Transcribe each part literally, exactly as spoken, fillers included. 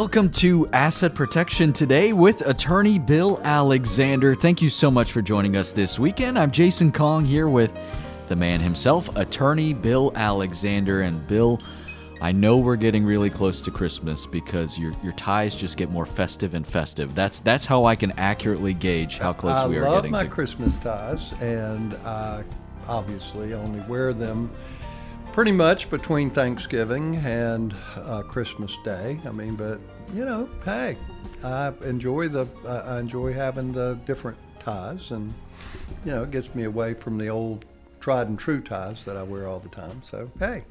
Welcome to Asset Protection Today with attorney Bill Alexander. Thank you so much for joining us this weekend. I'm Jason Kong here with the man himself, attorney Bill Alexander. And Bill, I know we're getting really close to Christmas because your your ties just get more festive and festive. That's that's how I can accurately gauge how close I we are getting. I love my to... Christmas ties, and I obviously only wear them pretty much between Thanksgiving and uh, Christmas Day. I mean, but you know, hey, I enjoy the uh, I enjoy having the different ties, and you know, it gets me away from the old tried and true ties that I wear all the time. So hey,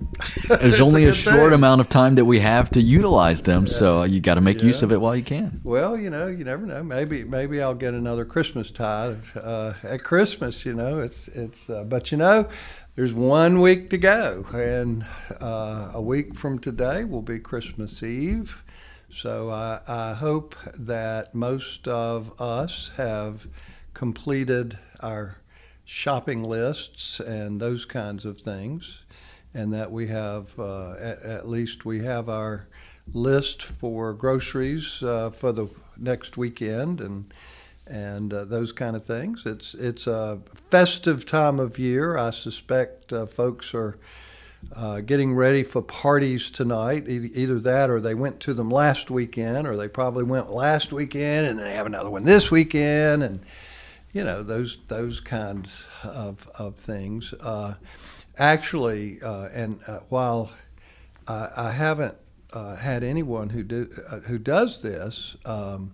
there's only a, a short thing. amount of time that we have to utilize them, yeah. so you got to make yeah. use of it while you can. Well, you know, you never know. Maybe maybe I'll get another Christmas tie uh, at Christmas. You know, it's it's uh, but you know. There's one week to go, and uh, a week from today will be Christmas Eve. So I, I hope that most of us have completed our shopping lists and those kinds of things, and that we have, uh, at, at least we have our list for groceries uh, for the next weekend, and and uh, those kind of things. It's it's a festive time of year. I suspect uh, folks are uh, getting ready for parties tonight, e- either that or they went to them last weekend, or they probably went last weekend and they have another one this weekend, and, you know, those those kinds of, of things. Uh, actually, uh, and uh, while I, I haven't uh, had anyone who, do, uh, who does this, um,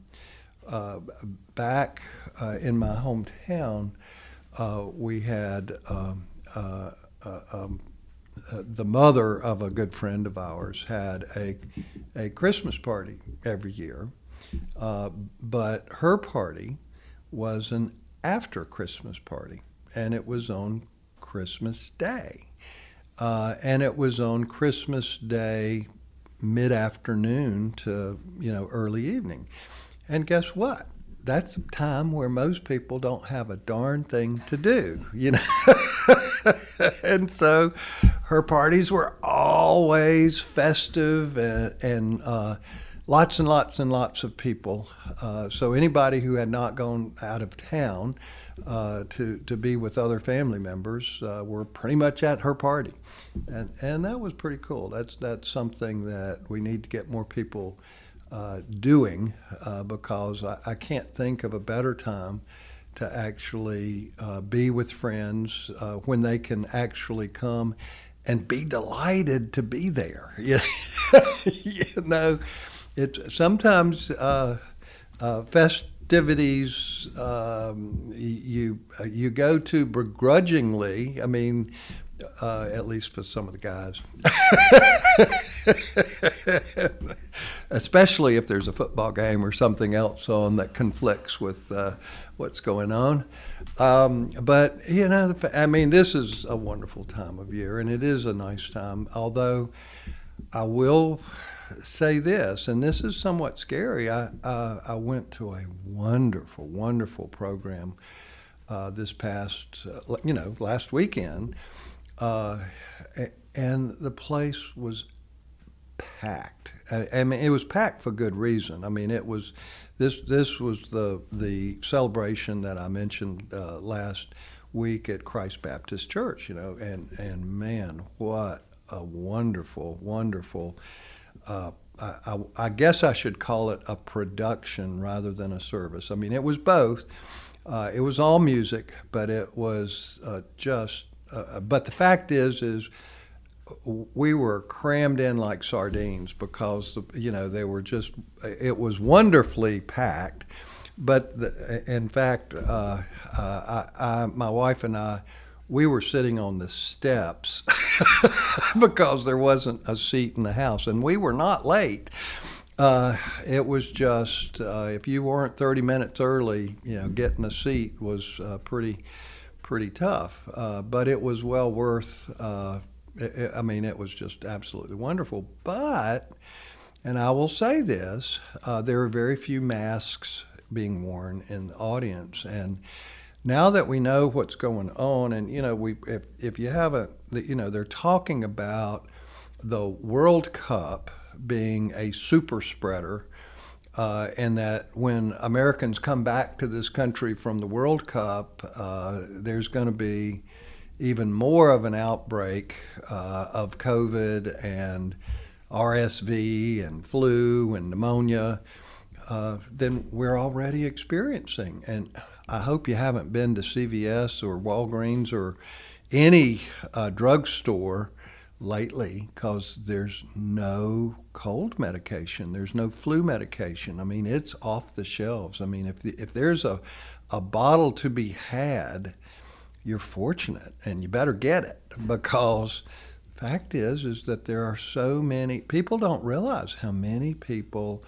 Uh, back uh, in my hometown, uh, we had um, uh, uh, um, uh, the mother of a good friend of ours had a a Christmas party every year, uh, but her party was an after Christmas party, and it was on Christmas Day, uh, and it was on Christmas Day mid-afternoon to you know early evening. And guess what? That's a time where most people don't have a darn thing to do, you know. And so her parties were always festive, and, and uh, lots and lots and lots of people. Uh, so anybody who had not gone out of town uh, to, to be with other family members uh, were pretty much at her party. And, and that was pretty cool. That's, that's something that we need to get more people Uh, doing uh, because I, I can't think of a better time to actually uh, be with friends uh, when they can actually come and be delighted to be there. you know, it's sometimes uh, uh, festivities um, you you go to begrudgingly. I mean. Uh, at least for some of the guys. Especially if there's a football game or something else on that conflicts with uh, what's going on. Um, but, you know, I mean, this is a wonderful time of year, and it is a nice time. Although I will say this, and this is somewhat scary. I, uh, I went to a wonderful, wonderful program uh, this past, uh, you know, last weekend. Uh, and the place was packed. I, I mean, it was packed for good reason. I mean, it was this. This was the the celebration that I mentioned uh, last week at Christ Baptist Church. You know, and and man, what a wonderful, wonderful. Uh, I, I, I guess I should call it a production rather than a service. I mean, it was both. Uh, it was all music, but it was uh, just. Uh, but the fact is, is we were crammed in like sardines because, you know, they were just, it was wonderfully packed. But the, in fact, uh, uh, I, I, my wife and I, we were sitting on the steps because there wasn't a seat in the house. And we were not late. Uh, it was just, uh, if you weren't thirty minutes early, you know, getting a seat was uh, pretty... pretty tough, uh, but it was well worth, uh, it, it, I mean, it was just absolutely wonderful. But, and I will say this, uh, there are very few masks being worn in the audience. And now that we know what's going on, and, you know, we if, if you haven't, you know, they're talking about the World Cup being a super spreader, uh, and that when Americans come back to this country from the World Cup, uh, there's going to be even more of an outbreak uh, of COVID and R S V and flu and pneumonia uh, than we're already experiencing. And I hope you haven't been to C V S or Walgreens or any uh, drugstore lately, because there's no cold medication, there's no flu medication. I mean, it's off the shelves. I mean, if the, if there's a, a bottle to be had, you're fortunate, and you better get it, because the fact is is that there are so many people don't realize how many people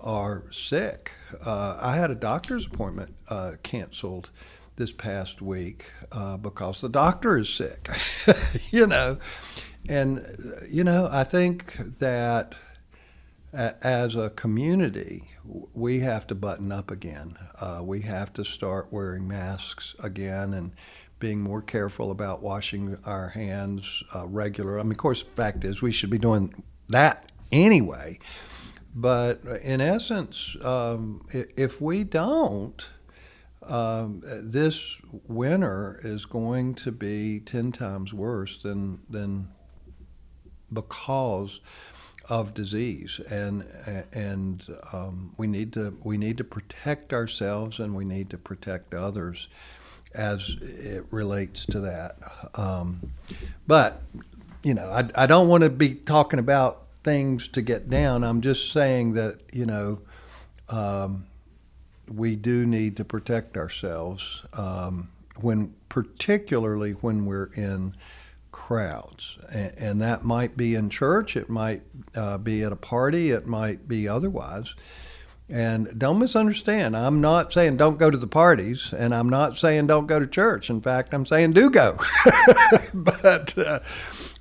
are sick. Uh, I had a doctor's appointment uh, canceled this past week uh, because the doctor is sick, you know. And, you know, I think that as a community, we have to button up again. Uh, we have to start wearing masks again and being more careful about washing our hands uh, regular. I mean, of course, the fact is we should be doing that anyway. But in essence, um, if we don't, Um, this winter is going to be ten times worse than than because of disease, and and um, we need to we need to protect ourselves, and we need to protect others as it relates to that. Um, but you know, I I don't want to be talking about things to get down. I'm just saying that you know. Um, we do need to protect ourselves, um, when particularly when we're in crowds. And, and that might be in church, it might uh, be at a party, it might be otherwise. And don't misunderstand, I'm not saying don't go to the parties, and I'm not saying don't go to church. In fact, I'm saying do go. but uh,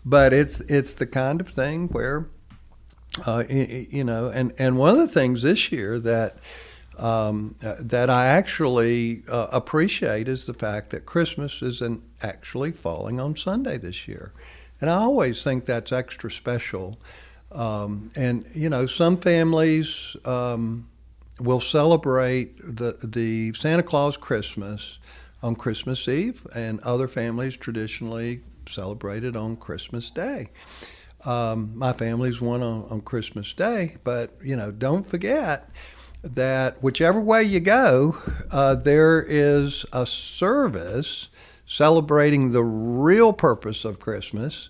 but it's, it's the kind of thing where, uh, you know, and, and one of the things this year that Um, that I actually uh, appreciate is the fact that Christmas is an actually falling on Sunday this year. And I always think that's extra special. Um, and, you know, some families um, will celebrate the, the Santa Claus Christmas on Christmas Eve, and other families traditionally celebrate it on Christmas Day. Um, my family's one on, on Christmas Day, but, you know, don't forget that whichever way you go, uh, there is a service celebrating the real purpose of Christmas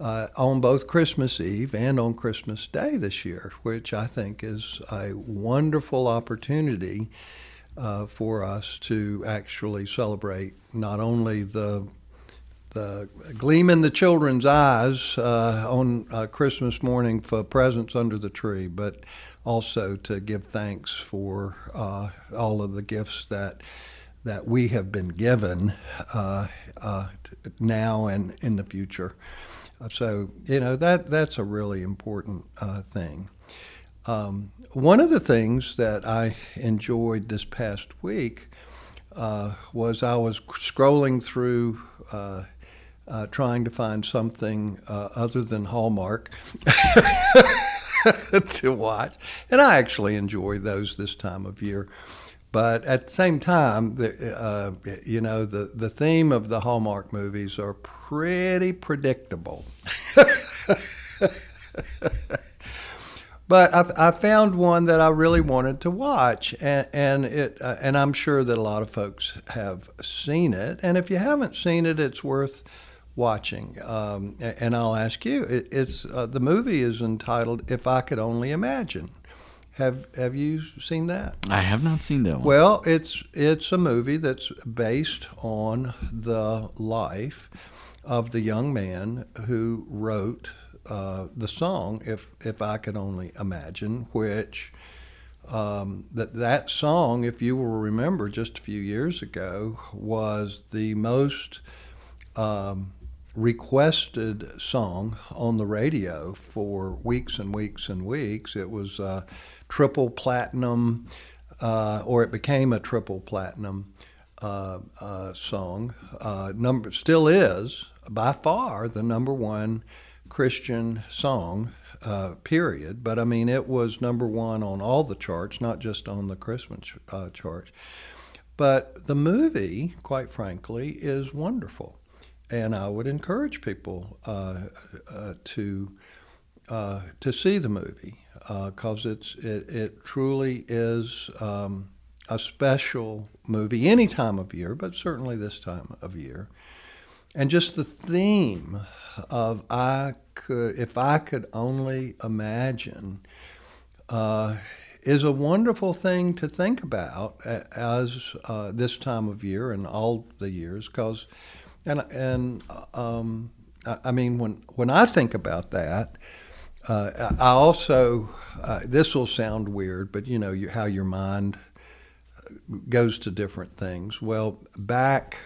uh, on both Christmas Eve and on Christmas Day this year, which I think is a wonderful opportunity uh, for us to actually celebrate not only the the gleam in the children's eyes uh, on uh, Christmas morning for presents under the tree, but also to give thanks for uh, all of the gifts that that we have been given uh, uh, now and in the future. So, you know, that that's a really important uh, thing. Um, one of the things that I enjoyed this past week uh, was I was scrolling through uh, uh, trying to find something uh, other than Hallmark to watch, and I actually enjoy those this time of year. But at the same time, the, uh, you know, the, the theme of the Hallmark movies are pretty predictable. But I, I found one that I really wanted to watch, and, and it uh, and I'm sure that a lot of folks have seen it. And if you haven't seen it, it's worth watching. Um, and I'll ask you, it, it's uh, the movie is entitled If I Could Only Imagine. Have have you seen that? I have not seen that one. Well, it's it's a movie that's based on the life of the young man who wrote uh, the song If If I Could Only Imagine, which Um, that that song, if you will remember, just a few years ago, was the most um, requested song on the radio for weeks and weeks and weeks. It was a triple platinum, uh, or it became a triple platinum uh, uh, song. Uh, number still is by far the number one Christian song uh, period. But I mean, it was number one on all the charts, not just on the Christmas uh, charts. But the movie, quite frankly, is wonderful. And I would encourage people uh, uh, to uh, to see the movie, because uh, it's it, it truly is um, a special movie any time of year, but certainly this time of year. And just the theme of I could, if I could only imagine, uh, is a wonderful thing to think about as uh, this time of year and all the years, because. And, and um, I mean, when, when I think about that, uh, I also, uh, this will sound weird, but you know, you, how your mind goes to different things. Well, back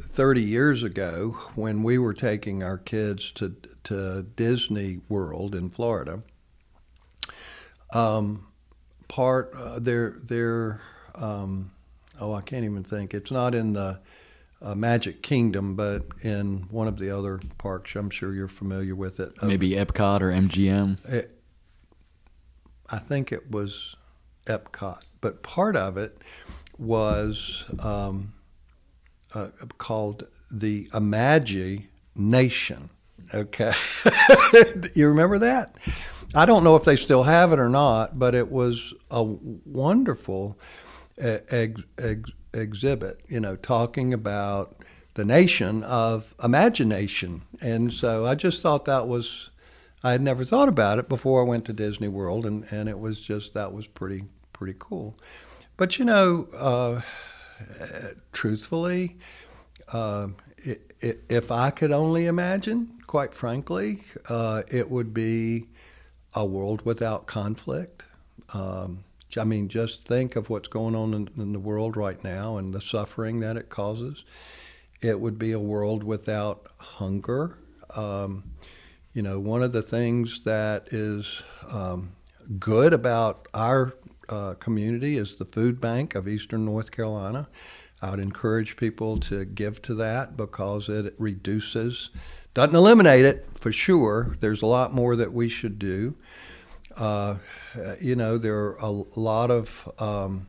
thirty years ago, when we were taking our kids to, to Disney World in Florida, um, part, uh, their, their um, oh, I can't even think, it's not in the, Uh, Magic Kingdom, but in one of the other parks, I'm sure you're familiar with it. Of, Maybe Epcot or M G M? It, I think it was Epcot, but part of it was um, uh, called the Imagination. Okay. You remember that? I don't know if they still have it or not, but it was a wonderful uh, ex, ex, exhibit, you know, talking about the nation of imagination. And so I just thought that was, I had never thought about it before I went to Disney World, and, and it was just, that was pretty, pretty cool. But, you know, uh, truthfully, uh, it, it, if I could only imagine, quite frankly, uh, it would be a world without conflict. Um, I mean, just think of what's going on in, in the world right now and the suffering that it causes. It would be a world without hunger. Um, you know, one of the things that is um, good about our uh, community is the Food Bank of Eastern North Carolina. I would encourage people to give to that, because it reduces, doesn't eliminate it for sure. There's a lot more that we should do. Uh, you know, there are a lot of um,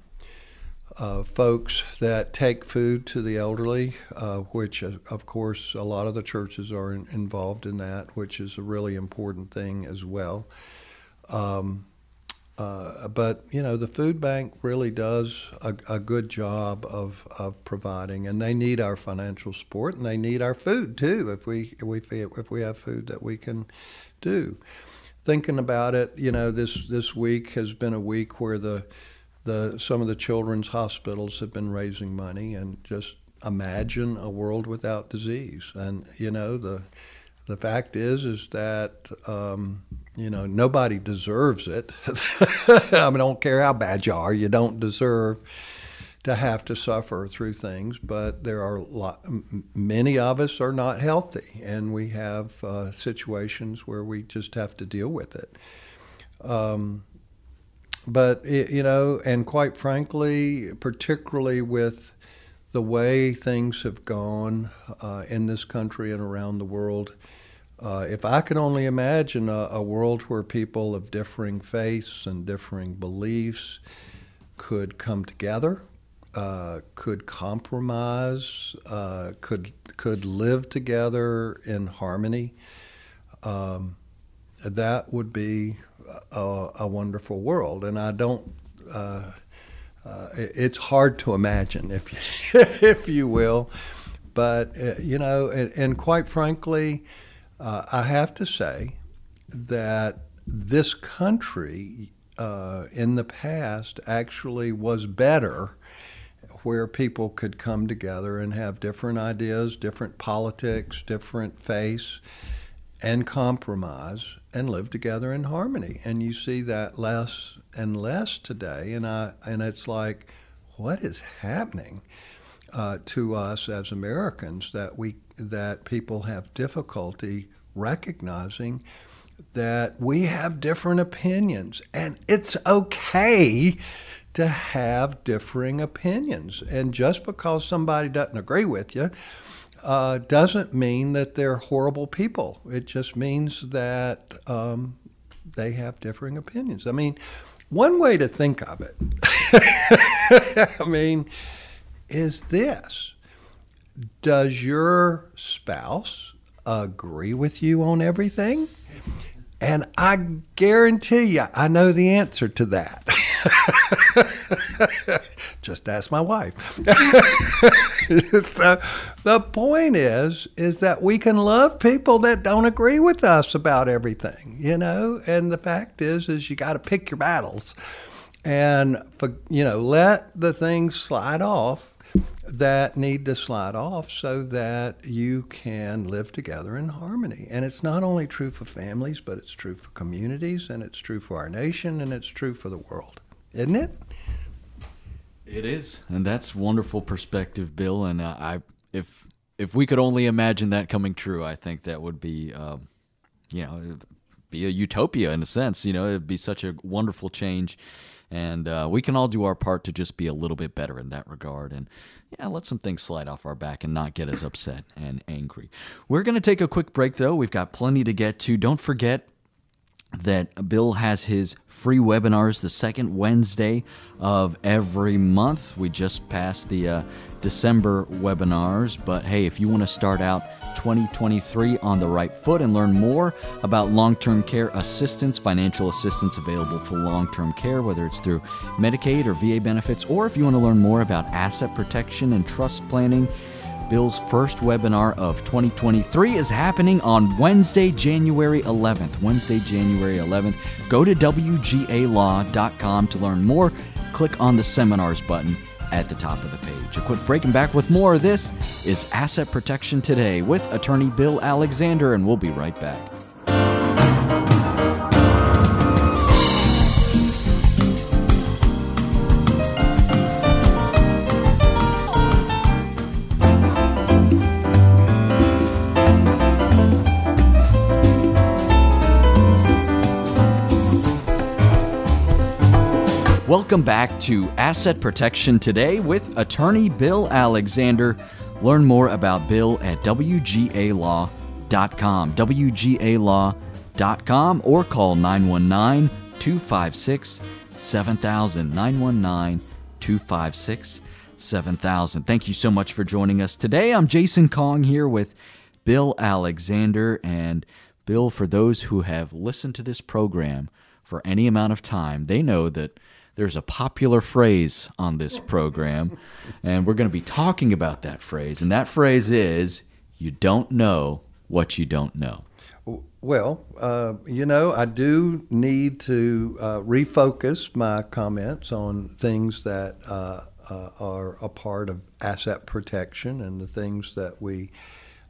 uh, folks that take food to the elderly, uh, which, of course, a lot of the churches are in, involved in that, which is a really important thing as well. Um, uh, but, you know, the food bank really does a, a good job of, of providing, and they need our financial support, and they need our food, too, if we, if we, if we have food that we can do. Thinking about it, you know, this, this week has been a week where the the some of the children's hospitals have been raising money, and just imagine a world without disease. And you know, the the fact is is that um, you know, nobody deserves it. I mean, I don't care how bad you are, you don't deserve to have to suffer through things. But there are a lot, many of us are not healthy, and we have uh, situations where we just have to deal with it. Um, but, it, you know, and quite frankly, particularly with the way things have gone uh, in this country and around the world, Uh, if I could only imagine a, a world where people of differing faiths and differing beliefs could come together, Uh, could compromise, uh, could could live together in harmony. Um, that would be a, a wonderful world, and I don't. Uh, uh, it's hard to imagine, if you, if you will, but uh, you know, and, and quite frankly, uh, I have to say that this country uh, in the past actually was better, where people could come together and have different ideas, different politics, different faiths, and compromise, and live together in harmony. And you see that less and less today. And I and it's like, what is happening uh, to us as Americans that we that people have difficulty recognizing that we have different opinions, and it's okay to have differing opinions. And just because somebody doesn't agree with you uh, doesn't mean that they're horrible people. It just means that um, they have differing opinions. I mean, one way to think of it, I mean, is this. Does your spouse agree with you on everything? And I guarantee you, I know the answer to that. Just ask my wife. So the point is, is that we can love people that don't agree with us about everything, you know? And the fact is, is you got to pick your battles and, for, you know, let the things slide off that need to slide off so that you can live together in harmony. And it's not only true for families, but it's true for communities, and it's true for our nation, and it's true for the world. Isn't it? It is. And that's wonderful perspective, Bill. And uh, I, if if we could only imagine that coming true, I think that would be, um, you know, be a utopia in a sense. You know, it'd be such a wonderful change. And uh, we can all do our part to just be a little bit better in that regard. And yeah, let some things slide off our back and not get as upset and angry. We're going to take a quick break, though. We've got plenty to get to. Don't forget that Bill has his free webinars the second Wednesday of every month. We just passed the uh, December webinars. But hey, if you want to start out twenty twenty-three on the right foot and learn more about long-term care assistance, financial assistance available for long-term care, whether it's through Medicaid or V A benefits, or if you want to learn more about asset protection and trust planning, Bill's first webinar of twenty twenty-three is happening on Wednesday, January eleventh. Wednesday, January eleventh. Go to W G A Law dot com to learn more. Click on the seminars button at the top of the page. A quick break and back with more. This is Asset Protection Today with attorney Bill Alexander, and we'll be right back. Welcome back to Asset Protection Today with attorney Bill Alexander. Learn more about Bill at W G A Law dot com, W G A Law dot com, or call nine one nine, two five six, seven thousand, nine one nine, two five six, seven thousand. Thank you so much for joining us today. I'm Jason Kong here with Bill Alexander. And Bill, for those who have listened to this program for any amount of time, they know that there's a popular phrase on this program, and we're going to be talking about that phrase. And that phrase is, you don't know what you don't know. Well, uh, you know, I do need to uh, refocus my comments on things that uh, uh, are a part of asset protection and the things that we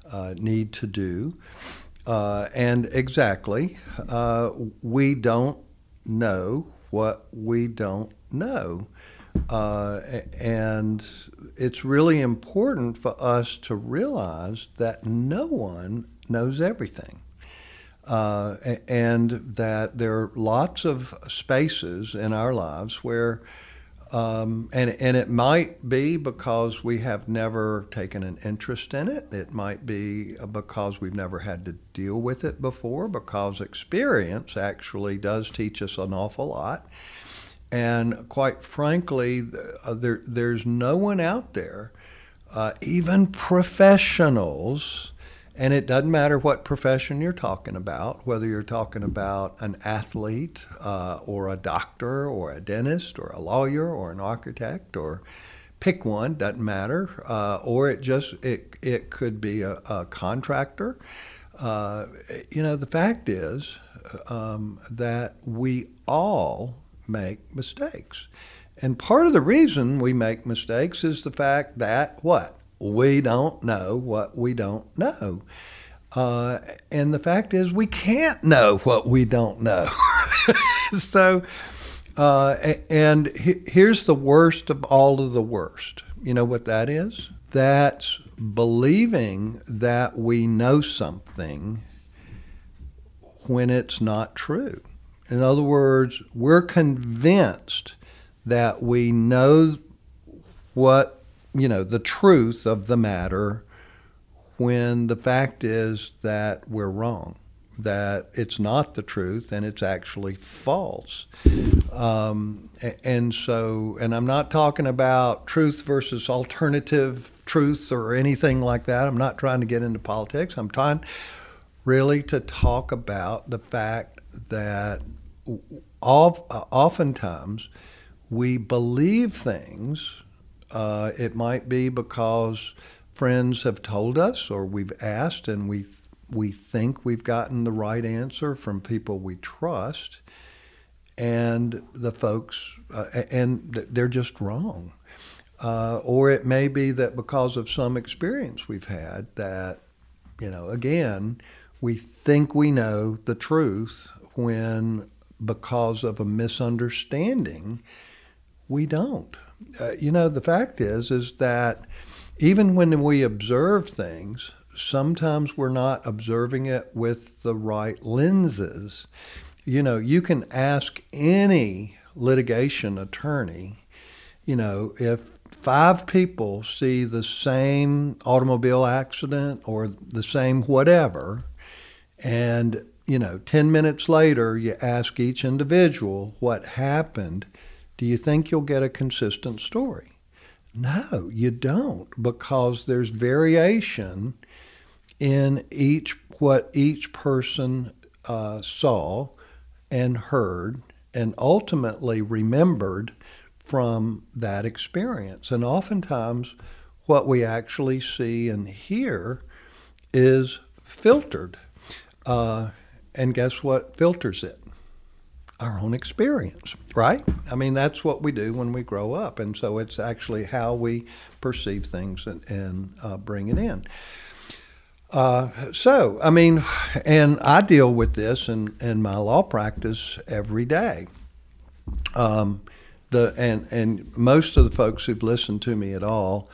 uh, need to do. Uh, and exactly, uh, we don't know what we don't know. Uh, and it's really important for us to realize that no one knows everything. Uh, and that there are lots of spaces in our lives where, um, and, and it might be because we have never taken an interest in it. It might be because we've never had to deal with it before, because experience actually does teach us an awful lot. And quite frankly, there, there's no one out there, uh, even professionals, and it doesn't matter what profession you're talking about, whether you're talking about an athlete uh, or a doctor or a dentist or a lawyer or an architect, or pick one, doesn't matter. Uh, or it just, it, it could be a, a contractor. Uh, you know, the fact is um, that we all make mistakes. And part of the reason we make mistakes is the fact that what? We don't know what we don't know. Uh, and the fact is we can't know what we don't know. So, uh, and he, here's the worst of all of the worst. You know what that is? That's believing that we know something when it's not true. In other words, we're convinced that we know what, you know, the truth of the matter, when the fact is that we're wrong. that it's not the truth and it's actually false. Um, and so, and I'm not talking about truth versus alternative truth or anything like that. I'm not trying to get into politics. I'm trying really to talk about the fact that oftentimes we believe things. Uh, it might be because friends have told us, or we've asked, and we we think we've gotten the right answer from people we trust, and the folks uh, and they're just wrong. Uh, or it may be that because of some experience we've had that, you know, again, we think we know the truth when, because of a misunderstanding, we don't. Uh, you know, the fact is, is that even when we observe things, sometimes we're not observing it with the right lenses. You know, you can ask any litigation attorney, you know, if five people see the same automobile accident or the same whatever, and, you know, ten minutes later you ask each individual what happened, do you think you'll get a consistent story? No, you don't, because there's variation in each what each person uh, saw and heard and ultimately remembered from that experience. And oftentimes what we actually see and hear is filtered. Uh, and guess what filters it? Our own experience, right? I mean, that's what we do when we grow up. And so it's actually how we perceive things and, and uh, bring it in. Uh, so, I mean, and I deal with this in, in my law practice every day. Um, the and, and most of the folks who've listened to me at all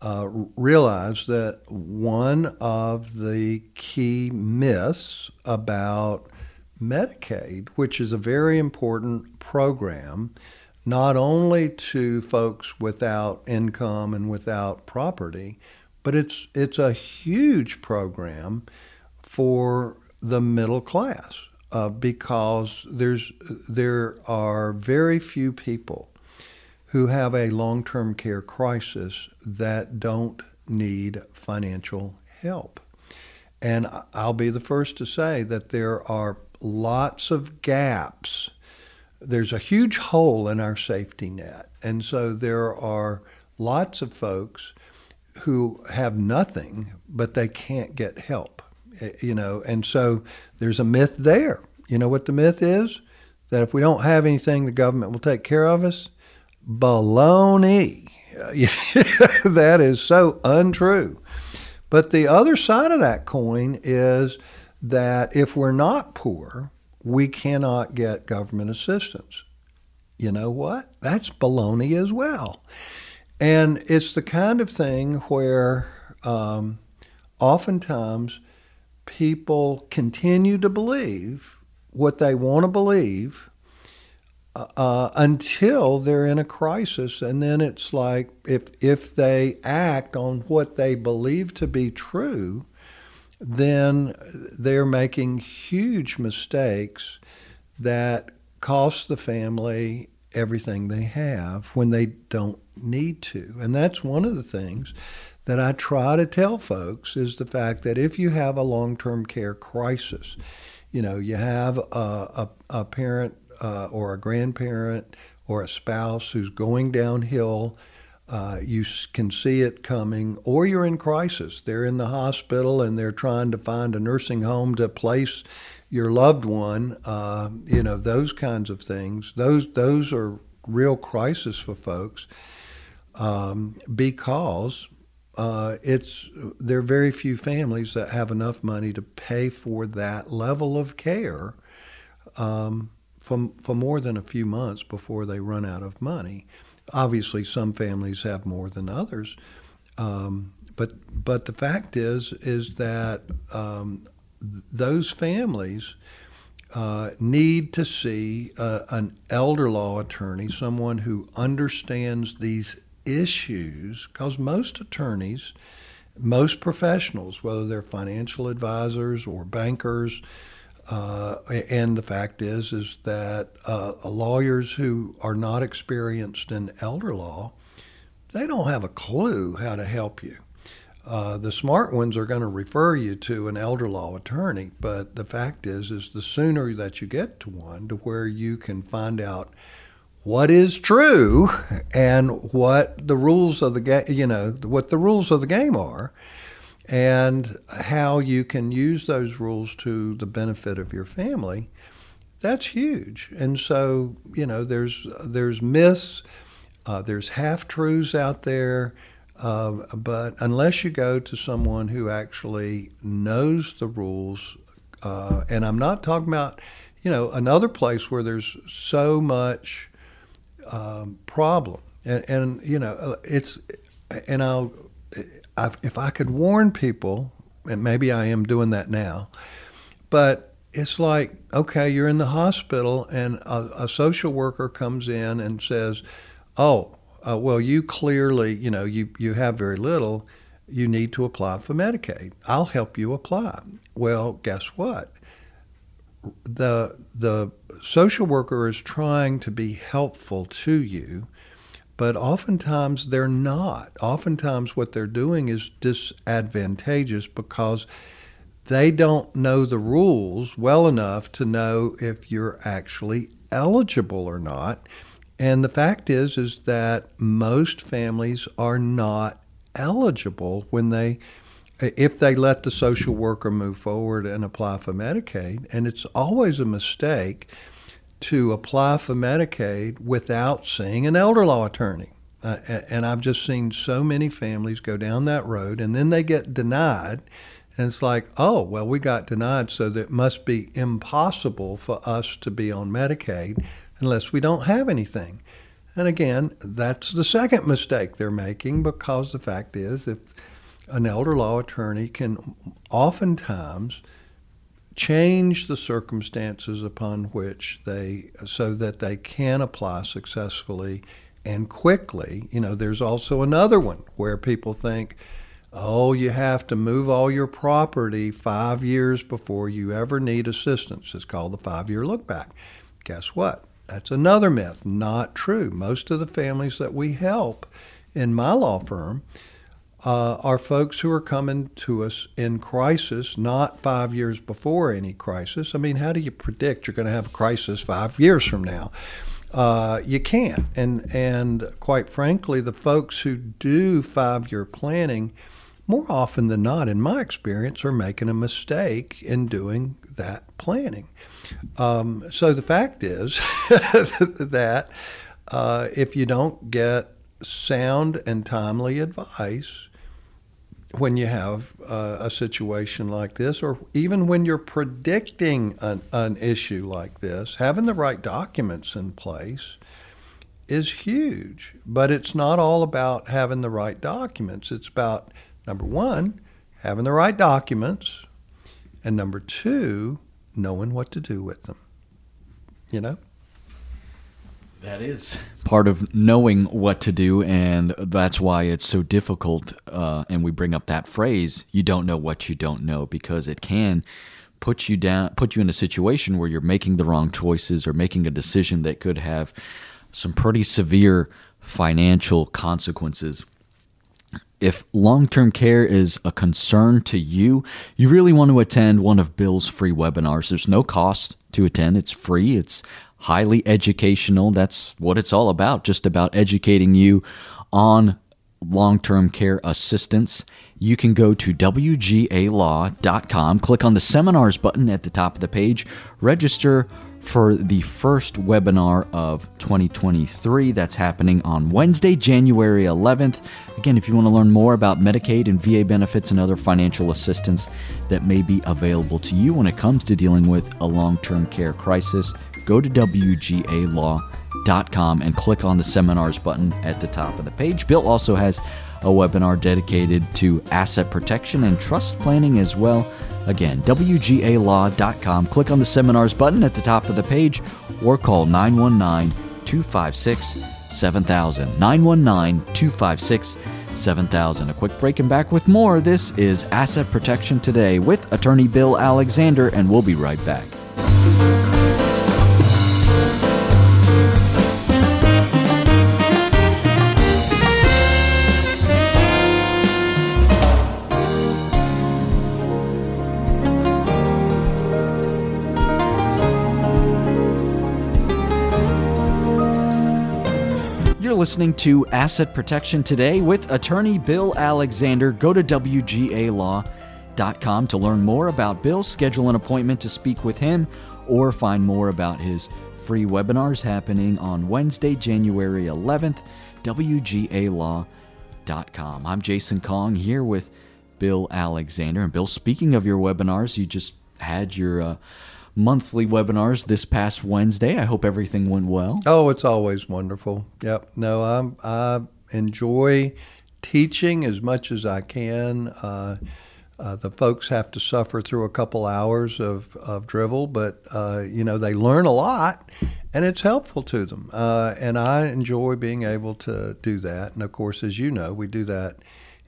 uh, realize that one of the key myths about Medicaid, which is a very important program, not only to folks without income and without property, but it's it's a huge program for the middle class uh, because there's there are very few people who have a long-term care crisis that don't need financial help. And I'll be the first to say that there are lots of gaps. There's a huge hole in our safety net. And so there are lots of folks who have nothing, but they can't get help, you know. And so there's a myth there. You know what the myth is? That if we don't have anything, the government will take care of us. Baloney. That is so untrue. But the other side of that coin is that if we're not poor, we cannot get government assistance. You know what? That's baloney as well. And it's the kind of thing where um, oftentimes people continue to believe what they want to believe uh, until they're in a crisis. And then it's like if, if they act on what they believe to be true, then they're making huge mistakes that cost the family everything they have when they don't need to. And that's one of the things that I try to tell folks is the fact that if you have a long-term care crisis, you know, you have a, a, a parent uh, or a grandparent or a spouse who's going downhill, Uh, you can see it coming, or you're in crisis. They're in the hospital and they're trying to find a nursing home to place your loved one. Uh, you know, those kinds of things. Those those are real crisis for folks um, because uh, it's there are very few families that have enough money to pay for that level of care um, for for more than a few months before they run out of money. Obviously, some families have more than others, um, but but the fact is is that um, th- those families uh, need to see uh, an elder law attorney, someone who understands these issues, because most attorneys, most professionals, whether they're financial advisors or bankers, Uh, and the fact is, is that uh, lawyers who are not experienced in elder law, they don't have a clue how to help you. Uh, the smart ones are going to refer you to an elder law attorney, but the fact is, is the sooner that you get to one, to where you can find out what is true and what the rules of the game, you know, what the rules of the game are, and how you can use those rules to the benefit of your family, that's huge. And so, you know, there's there's myths, uh, there's half-truths out there. Uh, but unless you go to someone who actually knows the rules, uh, and I'm not talking about, you know, another place where there's so much um, problem, and, and you know, it's, and I'll, I've, if I could warn people, and maybe I am doing that now, but it's like, okay, you're in the hospital, and a, a social worker comes in and says, "Oh, Uh, well, you clearly, you know, you, you have very little. You need to apply for Medicaid. I'll help you apply." Well, guess what? The the social worker is trying to be helpful to you, but oftentimes they're not. Oftentimes what they're doing is disadvantageous because they don't know the rules well enough to know if you're actually eligible or not. And the fact is, is that most families are not eligible when they, if they let the social worker move forward and apply for Medicaid. And it's always a mistake to apply for Medicaid without seeing an elder law attorney. Uh, and I've just seen so many families go down that road, and then they get denied. And it's like, oh, well, we got denied, so that must be impossible for us to be on Medicaid unless we don't have anything. And again, that's the second mistake they're making, because the fact is, if an elder law attorney can oftentimes change the circumstances upon which they, so that they can apply successfully and quickly. You know, there's also another one where people think, oh, you have to move all your property five years before you ever need assistance. It's called the five-year look back. Guess what? That's another myth, not true. Most of the families that we help in my law firm uh, are folks who are coming to us in crisis, not five years before any crisis. I mean, how do you predict you're going to have a crisis five years from now? Uh, you can't. And, and quite frankly, the folks who do five-year planning, more often than not, in my experience, are making a mistake in doing that planning. Um, so the fact is that uh, if you don't get sound and timely advice when you have uh, a situation like this, or even when you're predicting an, an issue like this, having the right documents in place is huge. But it's not all about having the right documents. It's about, number one, having the right documents, and number two, knowing what to do with them. You know? That is part of knowing what to do, and that's why it's so difficult, uh, and we bring up that phrase, you don't know what you don't know, because it can put you down, put you in a situation where you're making the wrong choices or making a decision that could have some pretty severe financial consequences. If long-term care is a concern to you, you really want to attend one of Bill's free webinars. There's no cost to attend. It's free. It's highly educational. That's what it's all about, just about educating you on long-term care assistance. You can go to W G A Law dot com, click on the seminars button at the top of the page, register for the first webinar of twenty twenty-three. That's happening on Wednesday, January eleventh. Again, if you want to learn more about Medicaid and V A benefits and other financial assistance that may be available to you when it comes to dealing with a long-term care crisis, go to W G A Law dot com and click on the seminars button at the top of the page. Bill also has a webinar dedicated to asset protection and trust planning as well. Again, W G A Law dot com. Click on the seminars button at the top of the page, or call nine one nine, two five six, seven thousand. nine one nine, two five six, seven thousand. A quick break and back with more. This is Asset Protection Today with attorney Bill Alexander, and we'll be right back. listening to Asset Protection Today with attorney Bill Alexander. Go to W G A Law dot com to learn more about Bill, schedule an appointment to speak with him, or find more about his free webinars happening on Wednesday, January eleventh, W G A Law dot com. I'm Jason Kong here with Bill Alexander. And Bill, speaking of your webinars, you just had your uh, monthly webinars this past Wednesday. I hope everything went well. Oh, it's always wonderful. Yep. No, I'm, I enjoy teaching as much as I can. Uh, Uh, the folks have to suffer through a couple hours of, of drivel, but, uh, you know, they learn a lot, and it's helpful to them. Uh, and I enjoy being able to do that. And, of course, as you know, we do that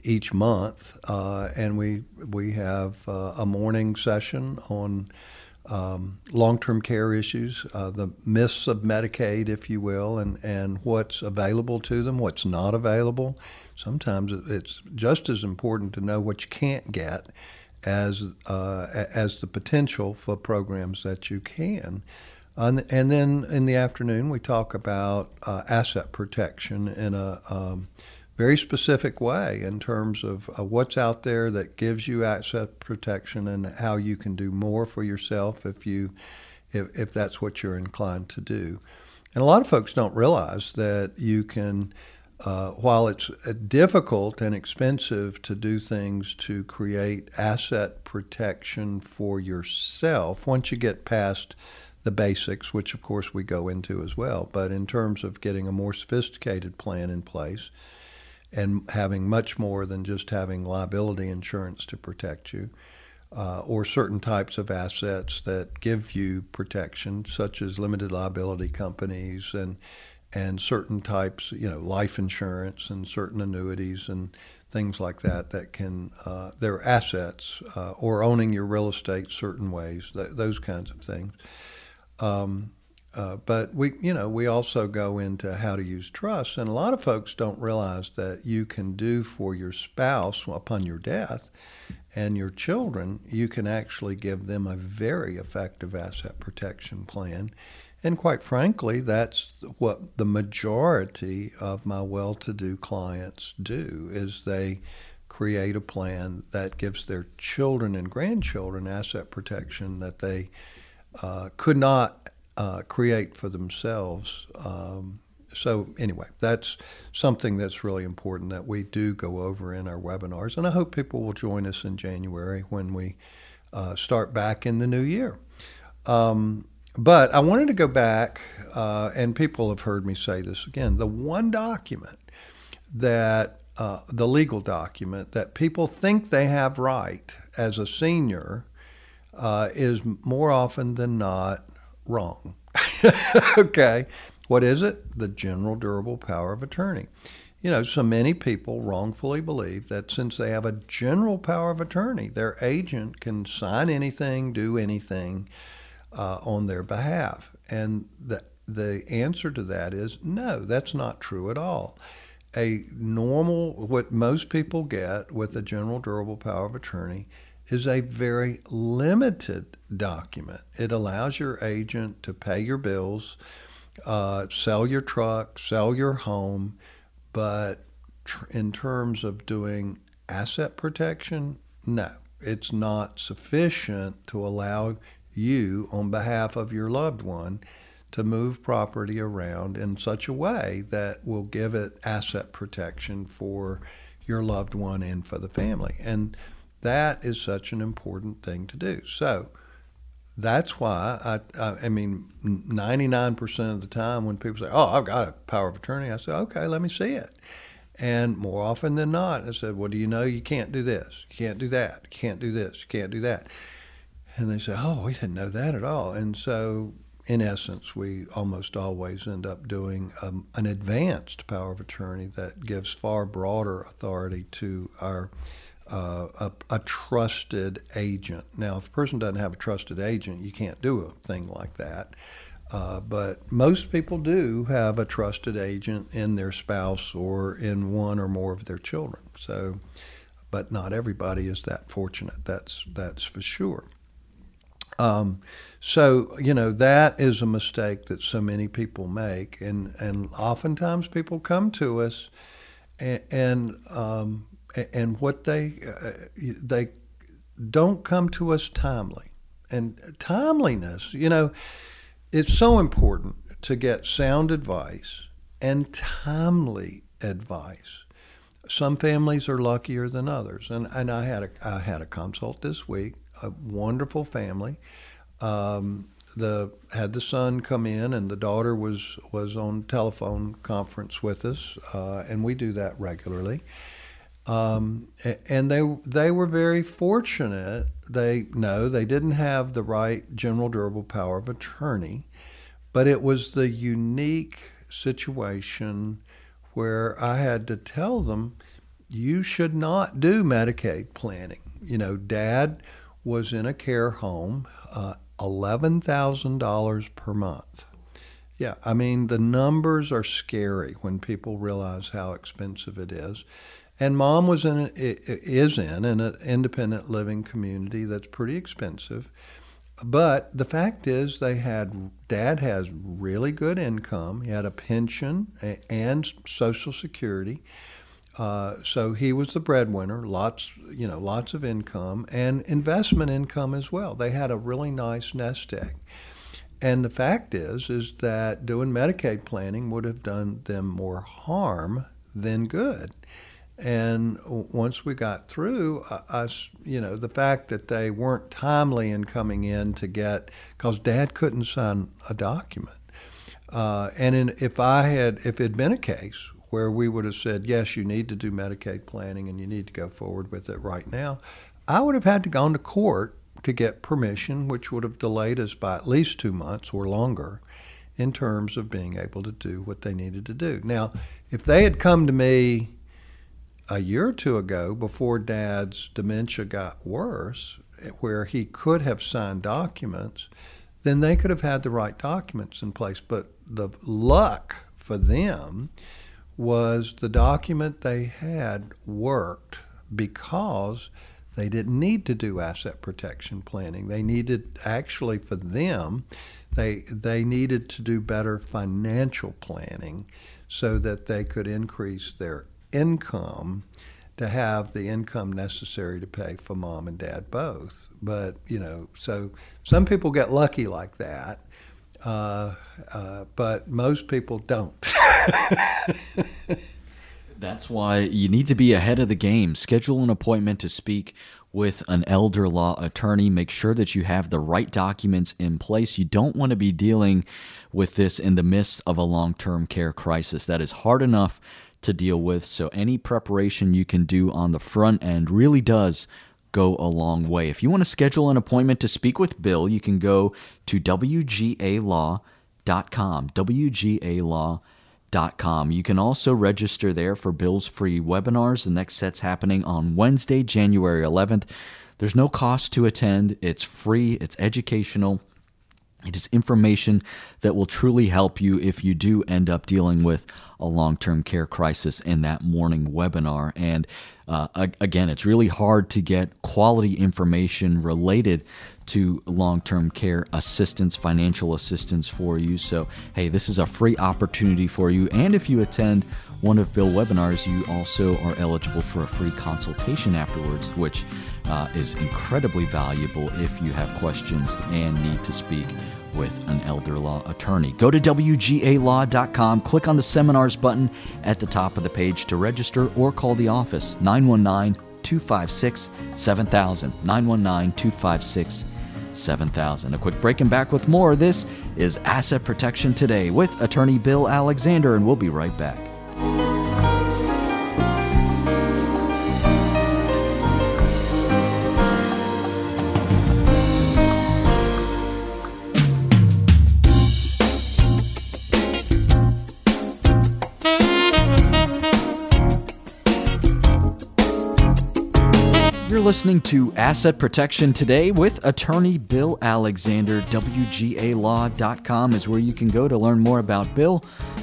each month, uh, and we we have uh, a morning session on um, long-term care issues, uh, the myths of Medicaid, if you will, and, and what's available to them, what's not available. Sometimes it's just as important to know what you can't get as uh, as the potential for programs that you can. And, and then in the afternoon, we talk about uh, asset protection in a um, very specific way in terms of uh, what's out there that gives you asset protection and how you can do more for yourself if you if, if that's what you're inclined to do. And a lot of folks don't realize that you can, uh, while it's difficult and expensive to do things to create asset protection for yourself, once you get past the basics, which of course we go into as well, but in terms of getting a more sophisticated plan in place, and having much more than just having liability insurance to protect you, uh, or certain types of assets that give you protection, such as limited liability companies and and certain types, you know, life insurance and certain annuities and things like that that can, uh, they're assets, uh, or owning your real estate certain ways, th- those kinds of things. Um, Uh, but we, you know, we also go into how to use trusts, and a lot of folks don't realize that you can do for your spouse upon your death and your children, you can actually give them a very effective asset protection plan. And quite frankly, that's what the majority of my well-to-do clients do, is they create a plan that gives their children and grandchildren asset protection that they uh, could not Uh, create for themselves. Um, so anyway, that's something that's really important that we do go over in our webinars, and I hope people will join us in January when we uh, start back in the new year. Um, but I wanted to go back, uh, and people have heard me say this again, the one document that, uh, the legal document that people think they have right as a senior uh, is more often than not wrong. Okay. What is it? The general durable power of attorney. You know, so many people wrongfully believe that since they have a general power of attorney, their agent can sign anything, do anything uh, on their behalf. And the, the answer to that is no, that's not true at all. A normal, what most people get with a general durable power of attorney is a very limited document. It allows your agent to pay your bills, uh, sell your truck, sell your home, but tr- in terms of doing asset protection, no, it's not sufficient to allow you on behalf of your loved one to move property around in such a way that will give it asset protection for your loved one and for the family. And that is such an important thing to do. So that's why, I, I, I mean, ninety-nine percent of the time when people say, oh, I've got a power of attorney, I say, okay, let me see it. And more often than not, I said, well, do you know you can't do this, you can't do that, you can't do this, you can't do that. And they say, oh, we didn't know that at all. And so, in essence, we almost always end up doing um, an advanced power of attorney that gives far broader authority to our Uh, a, a trusted agent. Now, if a person doesn't have a trusted agent, you can't do a thing like that. Uh, but most people do have a trusted agent in their spouse or in one or more of their children. So, but not everybody is that fortunate. That's that's for sure. Um, so, you know, that is a mistake that so many people make. And, and oftentimes people come to us and, and, um, and what they, uh, they don't come to us timely. And timeliness, you know, it's so important to get sound advice and timely advice. Some families are luckier than others, and and I had a I had a consult this week. A wonderful family. Um, the had the son come in, and the daughter was was on telephone conference with us, uh, and we do that regularly. Um, and they they were very fortunate. They no, they didn't have the right general durable power of attorney, but it was the unique situation where I had to tell them, you should not do Medicaid planning. You know, Dad was in a care home, uh, eleven thousand dollars per month. Yeah, I mean, the numbers are scary when people realize how expensive it is. And Mom was in a, is in an independent living community that's pretty expensive. But the fact is, they had Dad has really good income. He had a pension and Social Security, uh, so he was the breadwinner. Lots, you know, lots of income and investment income as well. They had a really nice nest egg. And the fact is, is that doing Medicaid planning would have done them more harm than good. And once we got through, I, I, you know, the fact that they weren't timely in coming in to get, because Dad couldn't sign a document. Uh, and in, if I had, if it had been a case where we would have said, yes, you need to do Medicaid planning and you need to go forward with it right now, I would have had to go to court to get permission, which would have delayed us by at least two months or longer in terms of being able to do what they needed to do. Now, if they had come to me a year or two ago, before Dad's dementia got worse, where he could have signed documents, then they could have had the right documents in place. But the luck for them was the document they had worked because they didn't need to do asset protection planning. They needed, actually for them, they they needed to do better financial planning so that they could increase their income to have the income necessary to pay for Mom and Dad both. But, you know, so some people get lucky like that, uh, uh, but most people don't. That's why you need to be ahead of the game. Schedule an appointment to speak with an elder law attorney. Make sure that you have the right documents in place. You don't want to be dealing with this in the midst of a long-term care crisis. That is hard enough to deal with, so any preparation you can do on the front end really does go a long way. If you want to schedule an appointment to speak with Bill, you can go to W G A Law dot com, W G A Law dot com. You can also register there for Bill's free webinars. The next set's happening on Wednesday, January eleventh. There's no cost to attend. It's free. It's educational. It is information that will truly help you if you do end up dealing with a long-term care crisis in that morning webinar. And uh, again, it's really hard to get quality information related to long-term care assistance, financial assistance for you. So, hey, this is a free opportunity for you. And if you attend one of Bill's webinars, you also are eligible for a free consultation afterwards, which Uh, is incredibly valuable if you have questions and need to speak with an elder law attorney. Go to W G A Law dot com, click on the seminars button at the top of the page to register, or call the office nine one nine, two five six, seven thousand, nine one nine, two five six, seven thousand. A quick break and back with more. This is Asset Protection Today with attorney Bill Alexander, and we'll be right back. Listening to Asset Protection Today with attorney Bill Alexander. W G A Law dot com is where you can go to learn more about Bill,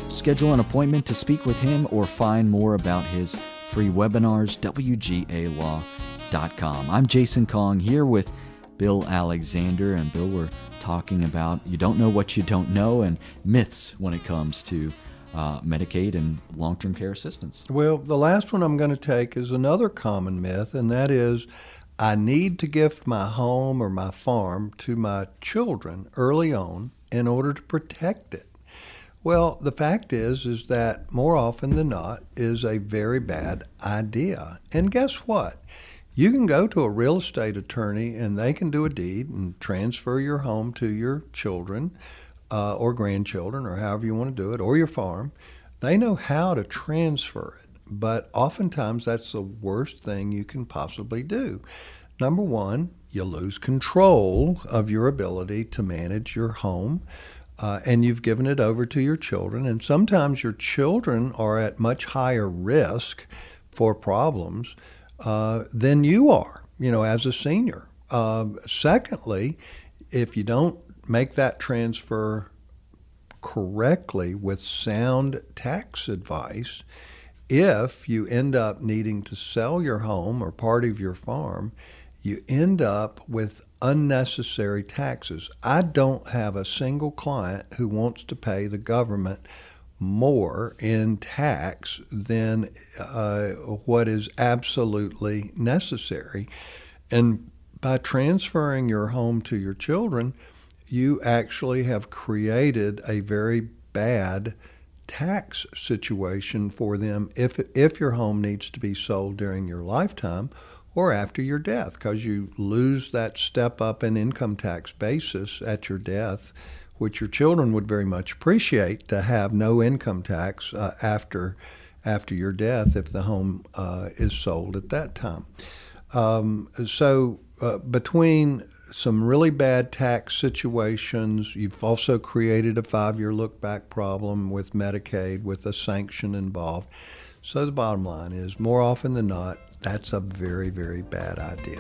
schedule an appointment to speak with him, or find more about his free webinars. W G A Law dot com. I'm Jason Kong here with Bill Alexander. And Bill, we're talking about you don't know what you don't know and myths when it comes to uh, Medicaid and long-term care assistance. Well, the last one I'm going to take is another common myth, and that is I need to gift my home or my farm to my children early on in order to protect it. Well, the fact is, is that more often than not is a very bad idea. And guess what? You can go to a real estate attorney and they can do a deed and transfer your home to your children uh, or grandchildren or however you want to do it, or your farm. They know how to transfer it, but oftentimes that's the worst thing you can possibly do. Number one, you lose control of your ability to manage your home. Uh, and you've given it over to your children, and sometimes your children are at much higher risk for problems uh, than you are, you know, as a senior. Uh, secondly, if you don't make that transfer correctly with sound tax advice, if you end up needing to sell your home or part of your farm, you end up with unnecessary taxes. I don't have a single client who wants to pay the government more in tax than uh, what is absolutely necessary. And by transferring your home to your children, you actually have created a very bad tax situation for them if, if your home needs to be sold during your lifetime or after your death, because you lose that step up in income tax basis at your death, which your children would very much appreciate to have no income tax uh, after after your death if the home uh, is sold at that time. Um, so uh, between some really bad tax situations, you've also created a five-year look-back problem with Medicaid with a sanction involved. So the bottom line is, more often than not, that's a very, very bad idea.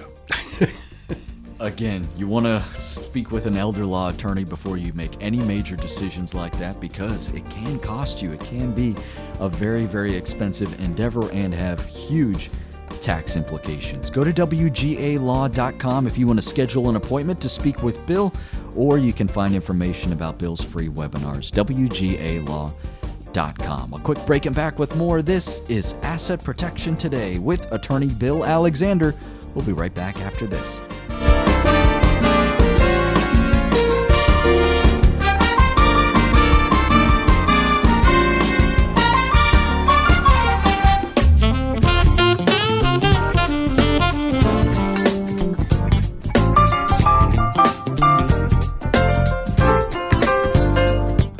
Again, you want to speak with an elder law attorney before you make any major decisions like that, because it can cost you. It can be a very, very expensive endeavor and have huge tax implications. Go to W G A Law dot com if you want to schedule an appointment to speak with Bill, or you can find information about Bill's free webinars, W G A Law dot com. A quick break and back with more. This is Asset Protection Today with attorney Bill Alexander. We'll be right back after this.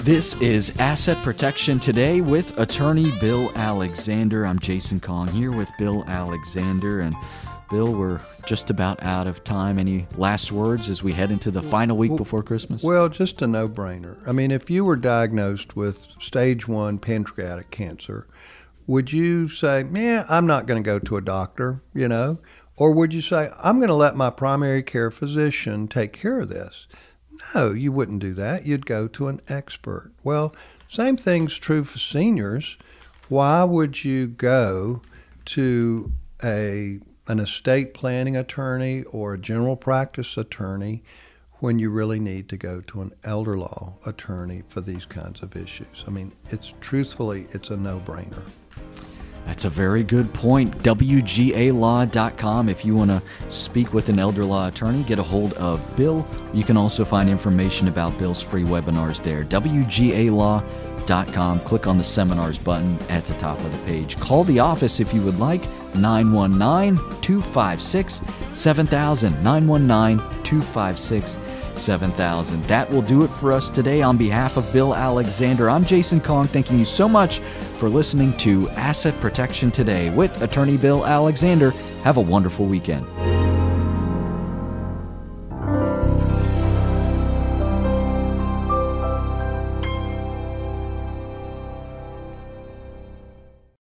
This is Asset Protection Today with attorney Bill Alexander. I'm Jason Kong here with Bill Alexander. And Bill, we're just about out of time. Any last words as we head into the final week before Christmas? Well, just a no-brainer. I mean, if you were diagnosed with stage one pancreatic cancer, would you say, "Yeah, I'm not going to go to a doctor," you know? Or would you say, "I'm going to let my primary care physician take care of this"? No, you wouldn't do that. You'd go to an expert. Well, same thing's true for seniors. Why would you go to a an estate planning attorney or a general practice attorney when you really need to go to an elder law attorney for these kinds of issues? I mean, it's truthfully, it's a no-brainer. That's a very good point. W G A Law dot com if you want to speak with an elder law attorney, get a hold of Bill. You can also find information about Bill's free webinars there. W G A Law dot com. Click on the seminars button at the top of the page. Call the office if you would like, nine one nine, two five six, seven thousand, nine one nine, two five six, seven thousand. That will do it for us today. On behalf of Bill Alexander, I'm Jason Kong. Thanking you so much for listening to Asset Protection Today with attorney Bill Alexander. Have a wonderful weekend.